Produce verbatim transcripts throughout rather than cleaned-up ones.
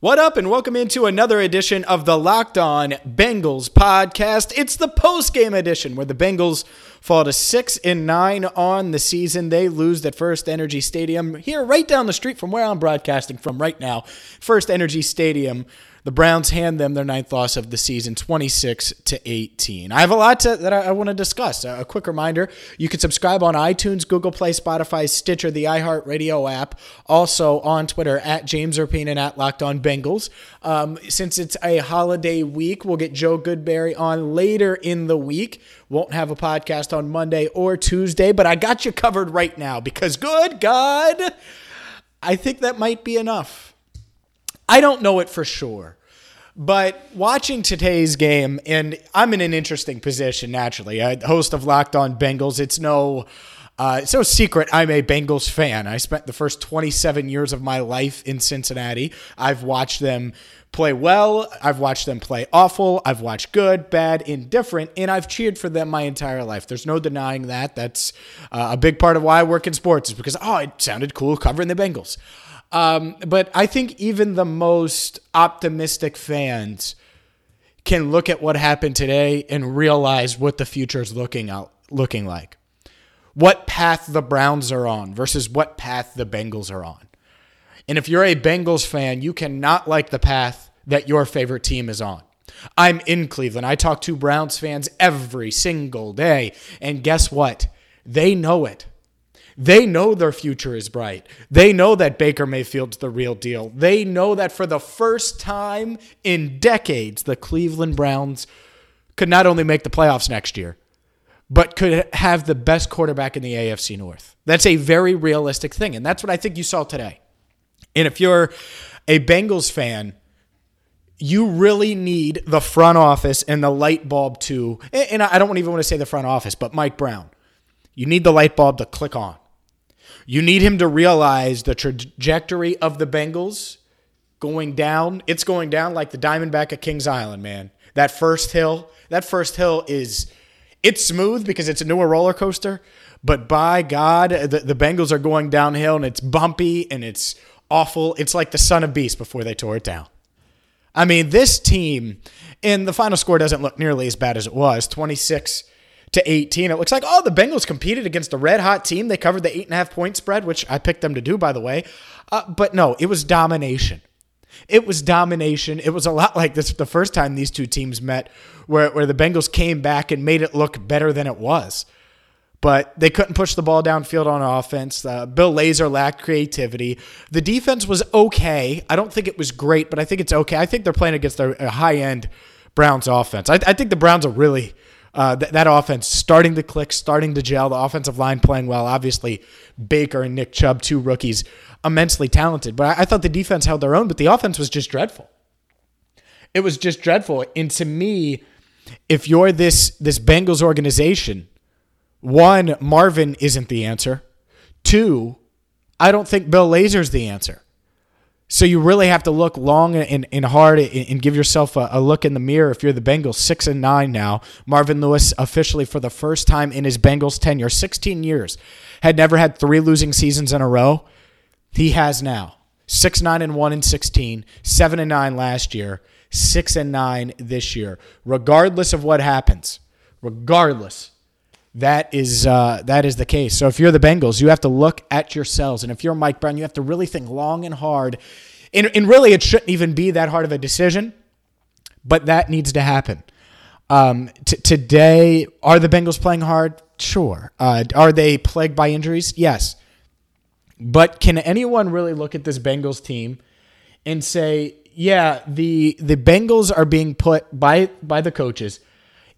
What up, and welcome into another edition of the Locked On Bengals podcast. It's the post-game edition where the Bengals fall to six and nine on the season. They lose at First Energy Stadium here right down the street from where I'm broadcasting from right now. First Energy Stadium. The Browns hand them their ninth loss of the season, twenty-six to eighteen. I have a lot to, that I, I want to discuss. A, a quick reminder, you can subscribe on iTunes, Google Play, Spotify, Stitcher, the iHeartRadio app. Also on Twitter, at James Rapien and at Locked On Bengals. Um, since it's a holiday week, we'll get Joe Goodberry on later in the week. Won't have a podcast on Monday or Tuesday, but I got you covered right now because, good God, I think that might be enough. I don't know it for sure, but watching today's game, and I'm in an interesting position, naturally. I host of Locked On Bengals. It's no, uh, it's no secret I'm a Bengals fan. I spent the first twenty-seven years of my life in Cincinnati. I've watched them play well. I've watched them play awful. I've watched good, bad, indifferent, and I've cheered for them my entire life. There's no denying that. That's uh, a big part of why I work in sports, is because, oh, it sounded cool covering the Bengals. Um, but I think even the most optimistic fans can look at what happened today and realize what the future is looking out, looking like. What path the Browns are on versus what path the Bengals are on. And if you're a Bengals fan, you cannot like the path that your favorite team is on. I'm in Cleveland. I talk to Browns fans every single day. And guess what? They know it. They know their future is bright. They know that Baker Mayfield's the real deal. They know that for the first time in decades, the Cleveland Browns could not only make the playoffs next year, but could have the best quarterback in the A F C North. That's a very realistic thing, and that's what I think you saw today. And if you're a Bengals fan, you really need the front office and the light bulb to, and I don't even want to say the front office, but Mike Brown. You need the light bulb to click on. You need him to realize the trajectory of the Bengals going down. It's going down like the Diamondback at Kings Island, man. That first hill, that first hill is, it's smooth because it's a newer roller coaster, but by God, the, the Bengals are going downhill and it's bumpy and it's awful. It's like the Son of Beast before they tore it down. I mean, this team, and the final score doesn't look nearly as bad as it was, twenty-six to eighteen. It looks like, oh, the Bengals competed against a red-hot team. They covered the eight and a half point spread, which I picked them to do, by the way. Uh, but no, it was domination. It was domination. It was a lot like this the first time these two teams met, where, where the Bengals came back and made it look better than it was. But they couldn't push the ball downfield on offense. Uh, Bill Lazor lacked creativity. The defense was okay. I don't think it was great, but I think it's okay. I think they're playing against a high-end Browns offense. I, I think the Browns are really... Uh, th- that offense starting to click, starting to gel, the offensive line playing well. Obviously, Baker and Nick Chubb, two rookies, immensely talented. But I-, I thought the defense held their own, but the offense was just dreadful. It was just dreadful. And to me, if you're this, this Bengals organization, one, Marvin isn't the answer. Two, I don't think Bill Lazor's the answer. So you really have to look long and, and hard and give yourself a, a look in the mirror if you're the Bengals. Six and nine now. Marvin Lewis officially for the first time in his Bengals tenure, sixteen years, had never had three losing seasons in a row. He has now. Six, nine, and one in sixteen. Seven and nine last year. Six and nine this year. Regardless of what happens, regardless, that is uh, that is the case. So if you're the Bengals, you have to look at yourselves. And if you're Mike Brown, you have to really think long and hard. And, and really, it shouldn't even be that hard of a decision, but that needs to happen. Um, t- today, are the Bengals playing hard? Sure. Uh, are they plagued by injuries? Yes. But can anyone really look at this Bengals team and say, yeah, the the Bengals are being put by by the coaches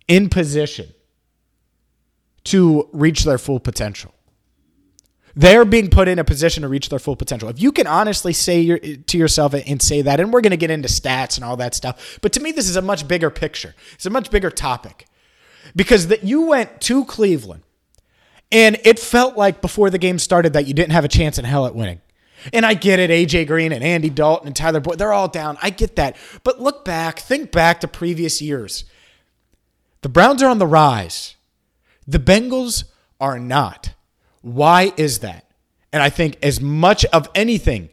in position to reach their full potential? They're being put in a position to reach their full potential. If you can honestly say your, to yourself and say that, and we're going to get into stats and all that stuff, but to me, this is a much bigger picture. It's a much bigger topic. Because that you went to Cleveland, and it felt like before the game started that you didn't have a chance in hell at winning. And I get it, A J Green and Andy Dalton and Tyler Boyd, they're all down. I get that. But look back, think back to previous years. The Browns are on the rise. The Bengals are not. Why is that? And I think as much of anything,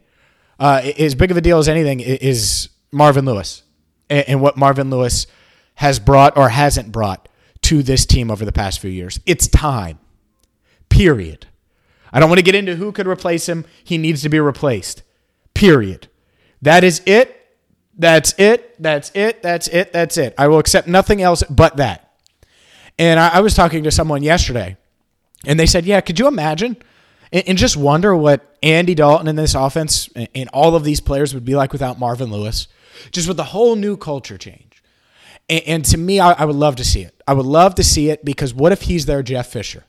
uh, as big of a deal as anything, is Marvin Lewis and what Marvin Lewis has brought or hasn't brought to this team over the past few years. It's time. Period. I don't want to get into who could replace him. He needs to be replaced. Period. That is it. That's it. That's it. That's it. That's it. I will accept nothing else but that. And I, I was talking to someone yesterday, and they said, yeah, could you imagine and, and just wonder what Andy Dalton and this offense and, and all of these players would be like without Marvin Lewis, just with a whole new culture change. And, and to me, I, I would love to see it. I would love to see it because what if he's their Jeff Fisher?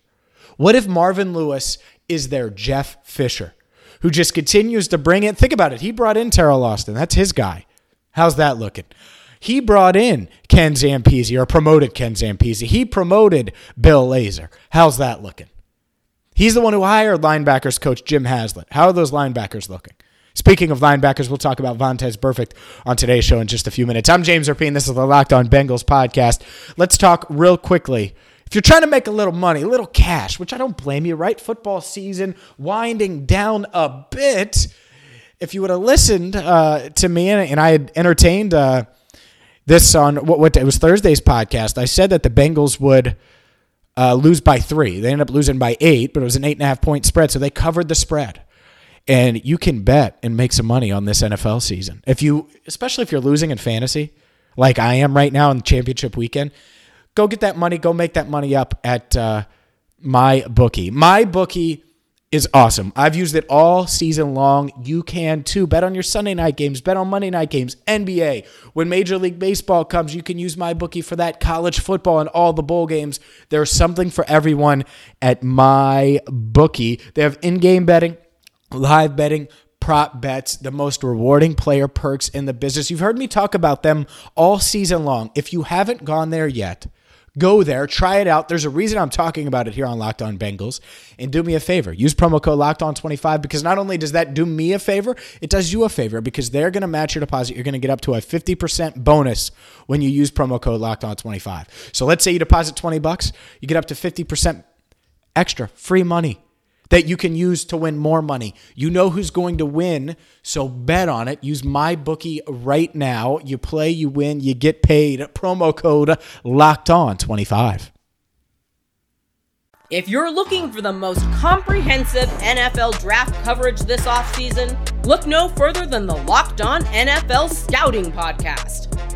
What if Marvin Lewis is their Jeff Fisher, who just continues to bring in? Think about it. He brought in Terrell Austin. That's his guy. How's that looking? He brought in Ken Zampese, or promoted Ken Zampese. He promoted Bill Lazor. How's that looking? He's the one who hired linebackers coach Jim Haslett. How are those linebackers looking? Speaking of linebackers, we'll talk about Vontaze Burfict on today's show in just a few minutes. I'm James Rapien. This is the Locked On Bengals podcast. Let's talk real quickly. If you're trying to make a little money, a little cash, which I don't blame you, right? Football season winding down a bit. If you would have listened uh, to me, and, and I had entertained uh, this on what, what it was Thursday's podcast, I said that the Bengals would uh, lose by three. They ended up losing by eight, but it was an eight and a half point spread, so they covered the spread. And you can bet and make some money on this N F L season, if you, especially if you're losing in fantasy, like I am right now in the championship weekend. Go get that money. Go make that money up at uh, MyBookie. MyBookie is awesome. I've used it all season long. You can too. Bet on your Sunday night games. Bet on Monday night games. N B A. When Major League Baseball comes, you can use MyBookie for that. College football and all the bowl games. There's something for everyone at MyBookie. They have in-game betting, live betting, prop bets, the most rewarding player perks in the business. You've heard me talk about them all season long. If you haven't gone there yet, go there, try it out. There's a reason I'm talking about it here on Locked On Bengals. And do me a favor. Use promo code Locked On twenty-five, because not only does that do me a favor, it does you a favor, because they're going to match your deposit. You're going to get up to a fifty percent bonus when you use promo code Locked On twenty-five. So let's say you deposit twenty bucks, you get up to fifty percent extra free money that you can use to win more money. You know who's going to win, so bet on it. Use MyBookie right now. You play, you win, you get paid. Promo code Locked On twenty-five. If you're looking for the most comprehensive N F L draft coverage this offseason, look no further than the Locked On N F L Scouting Podcast.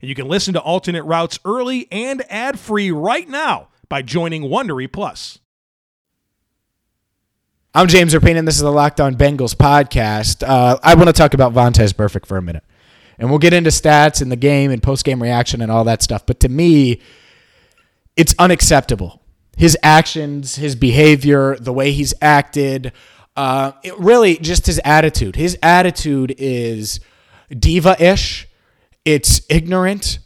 and you can listen to Alternate Routes early and ad-free right now by joining Wondery Plus. I'm James Rapien, and this is the Locked On Bengals podcast. Uh, I want to talk about Vontaze Burfict for a minute. And we'll get into stats and the game and post-game reaction and all that stuff. But to me, it's unacceptable. His actions, his behavior, the way he's acted, uh, it really just his attitude. His attitude is diva-ish. It's ignorant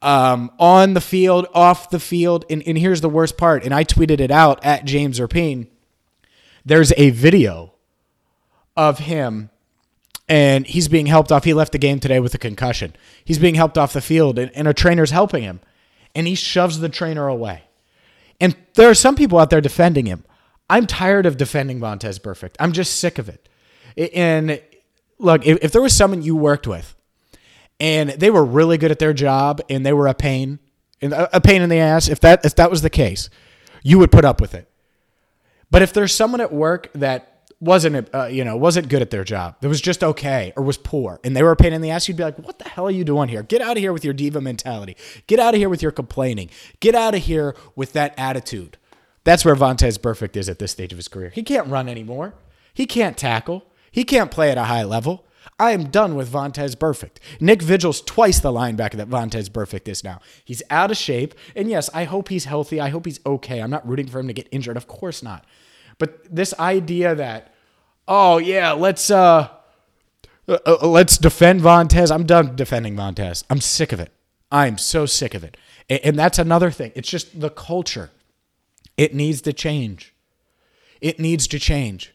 um, on the field, off the field. And, and here's the worst part. And I tweeted it out at James Rapien. There's a video of him, and he's being helped off. He left the game today with a concussion. He's being helped off the field, and, and a trainer's helping him. And he shoves the trainer away. And there are some people out there defending him. I'm tired of defending Vontaze Burfict. I'm just sick of it. And look, if, if there was someone you worked with and they were really good at their job and they were a pain, a pain in the ass, if that if that was the case, you would put up with it. But if there's someone at work that wasn't uh, you know, wasn't good at their job, that was just okay or was poor, and they were a pain in the ass, you'd be like, what the hell are you doing here? Get out of here with your diva mentality. Get out of here with your complaining. Get out of here with that attitude. That's where Vontaze Burfict is at this stage of his career. He can't run anymore. He can't tackle. He can't play at a high level. I am done with Vontaze Burfict. Nick Vigil's twice the linebacker that Vontaze Burfict is now. He's out of shape. And yes, I hope he's healthy. I hope he's okay. I'm not rooting for him to get injured. Of course not. But this idea that, oh yeah, let's uh, uh let's defend Vontaze. I'm done defending Vontaze. I'm sick of it. I'm so sick of it. And, and that's another thing. It's just the culture. It needs to change. It needs to change.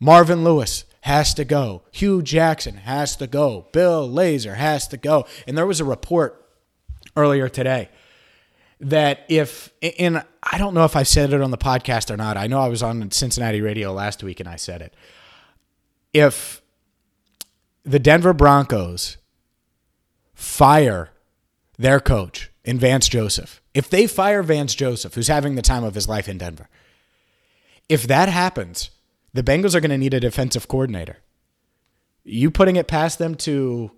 Marvin Lewis has to go. Hugh Jackson has to go. Bill Lazor has to go. And there was a report earlier today that if, and I don't know if I said it on the podcast or not. I know I was on Cincinnati radio last week and I said it. If the Denver Broncos fire their coach in Vance Joseph, if they fire Vance Joseph, who's having the time of his life in Denver, if that happens, the Bengals are going to need a defensive coordinator. You putting it past them to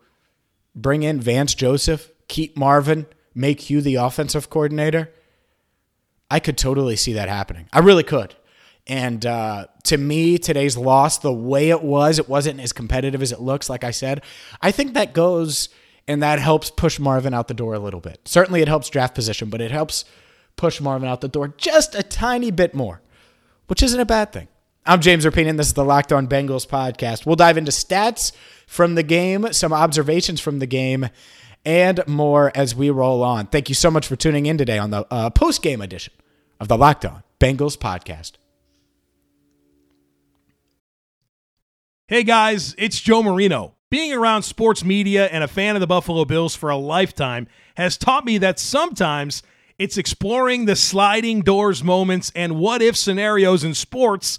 bring in Vance Joseph, keep Marvin, make Hugh the offensive coordinator? I could totally see that happening. I really could. And uh, to me, today's loss, the way it was, it wasn't as competitive as it looks, like I said. I think that goes and that helps push Marvin out the door a little bit. Certainly it helps draft position, but it helps push Marvin out the door just a tiny bit more, which isn't a bad thing. I'm James Rapien, and this is the Locked On Bengals podcast. We'll dive into stats from the game, some observations from the game, and more as we roll on. Thank you so much for tuning in today on the uh, post-game edition of the Locked On Bengals podcast. Hey guys, it's Joe Marino. Being around sports media and a fan of the Buffalo Bills for a lifetime has taught me that sometimes it's exploring the sliding doors moments and what-if scenarios in sports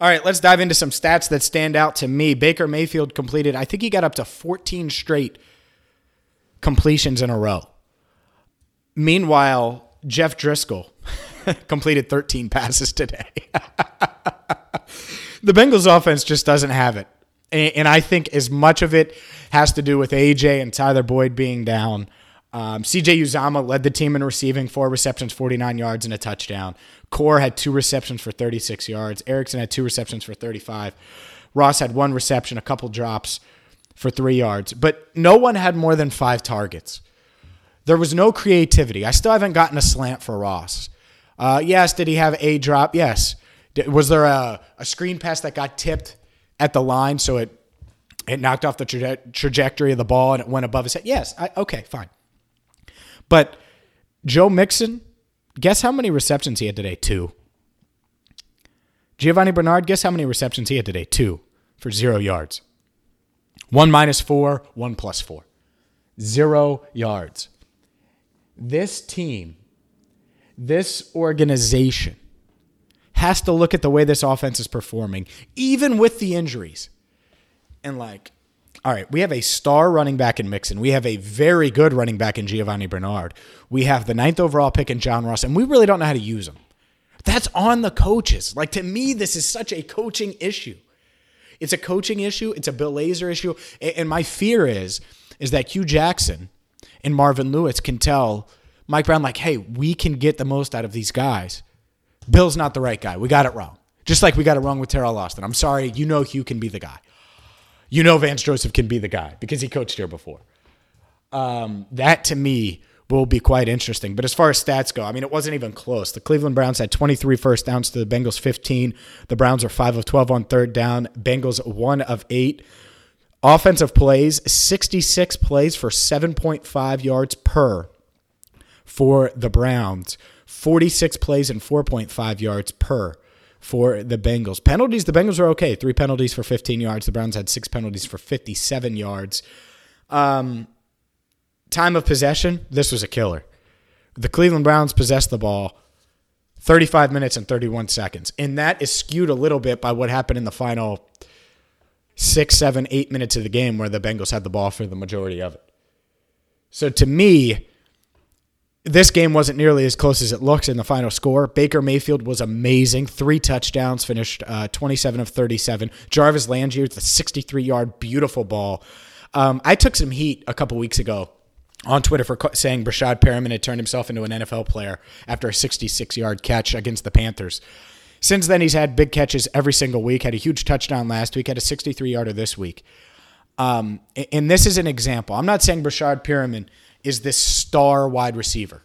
All right, let's dive into some stats that stand out to me. Baker Mayfield completed, I think he got up to fourteen straight completions in a row. Meanwhile, Jeff Driscoll completed thirteen passes today. The Bengals offense just doesn't have it. And I think as much of it has to do with A J and Tyler Boyd being down. Um, C J. Uzomah led the team in receiving, four receptions, forty-nine yards, and a touchdown. Core had two receptions for thirty-six yards. Erickson had two receptions for thirty-five. Ross had one reception, a couple drops for three yards. But no one had more than five targets. There was no creativity. I still haven't gotten a slant for Ross. Uh, yes, did he have a drop? Yes. Did, was there a, a screen pass that got tipped at the line so it, it knocked off the traje- trajectory of the ball and it went above his head? Yes. I, okay, fine. But Joe Mixon, guess how many receptions he had today? Two. Giovanni Bernard, guess how many receptions he had today? Two for zero yards. One minus four, one plus four. Zero yards. This team, this organization has to look at the way this offense is performing, even with the injuries. And like, all right, we have a star running back in Mixon. We have a very good running back in Giovanni Bernard. We have the ninth overall pick in John Ross, and we really don't know how to use him. That's on the coaches. Like, to me, this is such a coaching issue. It's a coaching issue. It's a Bill Lazor issue. And my fear is, is that Hugh Jackson and Marvin Lewis can tell Mike Brown, like, hey, we can get the most out of these guys. Bill's not the right guy. We got it wrong. Just like we got it wrong with Terrell Austin. I'm sorry. You know Hugh can be the guy. You know Vance Joseph can be the guy because he coached here before. Um, that, to me, will be quite interesting. But as far as stats go, I mean, it wasn't even close. The Cleveland Browns had twenty-three first downs to the Bengals fifteen. The Browns are five of twelve on third down. Bengals one of eight. Offensive plays, sixty-six plays for seven point five yards per for the Browns. forty-six plays and four point five yards per for the Bengals. Penalties, the Bengals are okay. Three penalties for fifteen yards. The Browns had six penalties for fifty-seven yards. Um... Time of possession, this was a killer. The Cleveland Browns possessed the ball thirty-five minutes and thirty-one seconds. And that is skewed a little bit by what happened in the final six, seven, eight minutes of the game where the Bengals had the ball for the majority of it. So to me, this game wasn't nearly as close as it looks in the final score. Baker Mayfield was amazing. Three touchdowns, finished uh, twenty-seven of thirty-seven. Jarvis Landry with a sixty-three-yard beautiful ball. Um, I took some heat a couple weeks ago on Twitter for saying Breshad Perriman had turned himself into an N F L player after a sixty-six-yard catch against the Panthers. Since then, he's had big catches every single week, had a huge touchdown last week, had a sixty-three-yarder this week. Um, and this is an example. I'm not saying Breshad Perriman is this star wide receiver,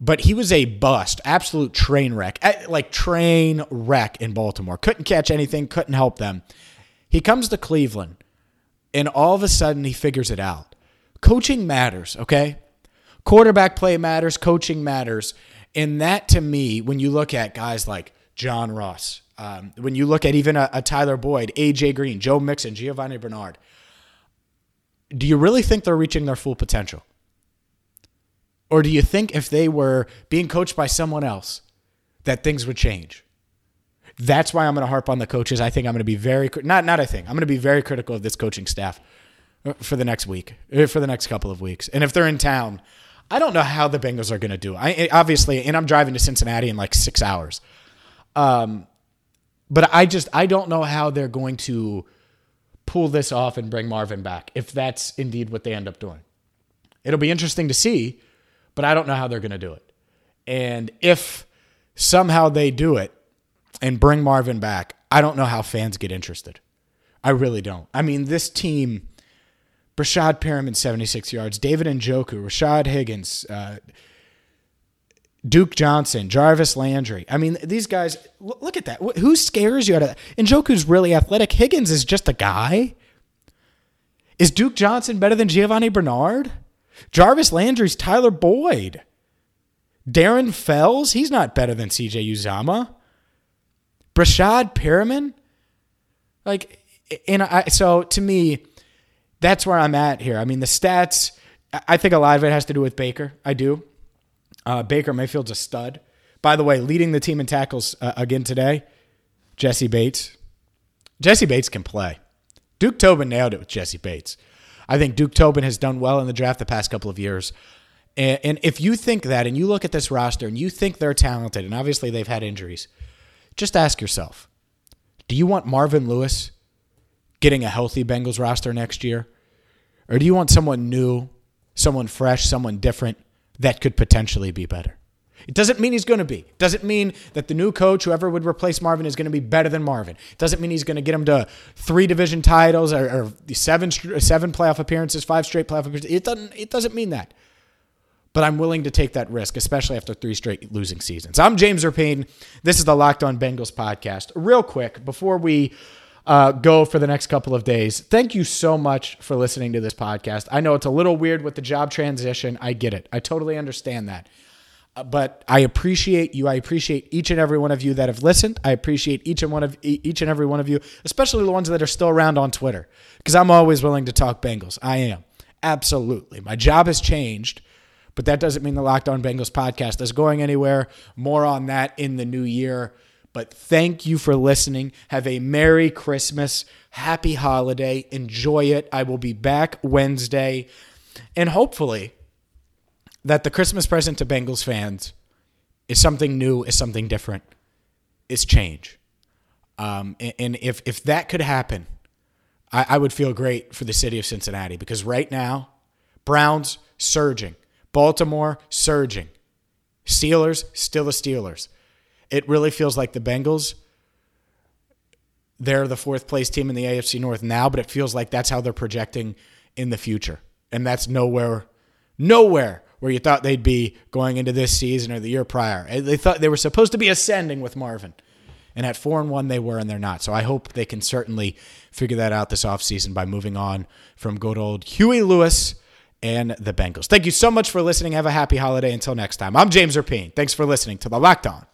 but he was a bust, absolute train wreck, like train wreck in Baltimore. Couldn't catch anything, couldn't help them. He comes to Cleveland, and all of a sudden he figures it out. Coaching matters, okay? Quarterback play matters. Coaching matters. And that, to me, when you look at guys like John Ross, um, when you look at even a, a Tyler Boyd, A J Green, Joe Mixon, Giovanni Bernard, do you really think they're reaching their full potential? Or do you think if they were being coached by someone else that things would change? That's why I'm going to harp on the coaches. I think I'm going to be very – not not I think. I'm going to be very critical of this coaching staff for the next week, for the next couple of weeks. And if they're in town, I don't know how the Bengals are going to do. I obviously, and I'm driving to Cincinnati in like six hours. Um, but I just, I don't know how they're going to pull this off and bring Marvin back, if that's indeed what they end up doing. It'll be interesting to see, but I don't know how they're going to do it. And if somehow they do it and bring Marvin back, I don't know how fans get interested. I really don't. I mean, this team... Breshad Perriman, seventy-six yards. David Njoku, Rashad Higgins, uh, Duke Johnson, Jarvis Landry. I mean, these guys, look at that. Who scares you out of that? Njoku's really athletic. Higgins is just a guy. Is Duke Johnson better than Giovanni Bernard? Jarvis Landry's Tyler Boyd. Darren Fells, he's not better than C J. Uzomah. Breshad Perriman? Like, and I, so to me, that's where I'm at here. I mean, the stats, I think a lot of it has to do with Baker. I do. Uh, Baker Mayfield's a stud. By the way, leading the team in tackles uh, again today, Jesse Bates. Jesse Bates can play. Duke Tobin nailed it with Jesse Bates. I think Duke Tobin has done well in the draft the past couple of years. And, and if you think that and you look at this roster and you think they're talented, and obviously they've had injuries, just ask yourself, do you want Marvin Lewis getting a healthy Bengals roster next year? Or do you want someone new, someone fresh, someone different that could potentially be better? It doesn't mean he's going to be. It doesn't mean that the new coach, whoever would replace Marvin, is going to be better than Marvin. It doesn't mean he's going to get him to three division titles or, or seven seven playoff appearances, five straight playoff appearances. It doesn't, it doesn't mean that. But I'm willing to take that risk, especially after three straight losing seasons. I'm James Rapien. This is the Locked On Bengals podcast. Real quick, before we... Uh, go for the next couple of days. Thank you so much for listening to this podcast. I know it's a little weird with the job transition. I get it. I totally understand that. But I appreciate you. I appreciate each and every one of you that have listened. I appreciate each and one of each and every one of you, especially the ones that are still around on Twitter, because I'm always willing to talk Bengals. I am. Absolutely. My job has changed, but that doesn't mean the Locked On Bengals podcast is going anywhere. More on that in the new year. But thank you for listening. Have a Merry Christmas. Happy holiday. Enjoy it. I will be back Wednesday. And hopefully that the Christmas present to Bengals fans is something new, is something different, is change. Um, and and if, if that could happen, I, I would feel great for the city of Cincinnati, because right now, Browns surging, Baltimore surging, Steelers still the Steelers. It really feels like the Bengals, they're the fourth place team in the A F C North now, but it feels like that's how they're projecting in the future. And that's nowhere, nowhere where you thought they'd be going into this season or the year prior. They thought they were supposed to be ascending with Marvin. And at four and one they were, and they're not. So I hope they can certainly figure that out this offseason by moving on from good old Huey Lewis and the Bengals. Thank you so much for listening. Have a happy holiday. Until next time, I'm James Rapien. Thanks for listening to the Locked On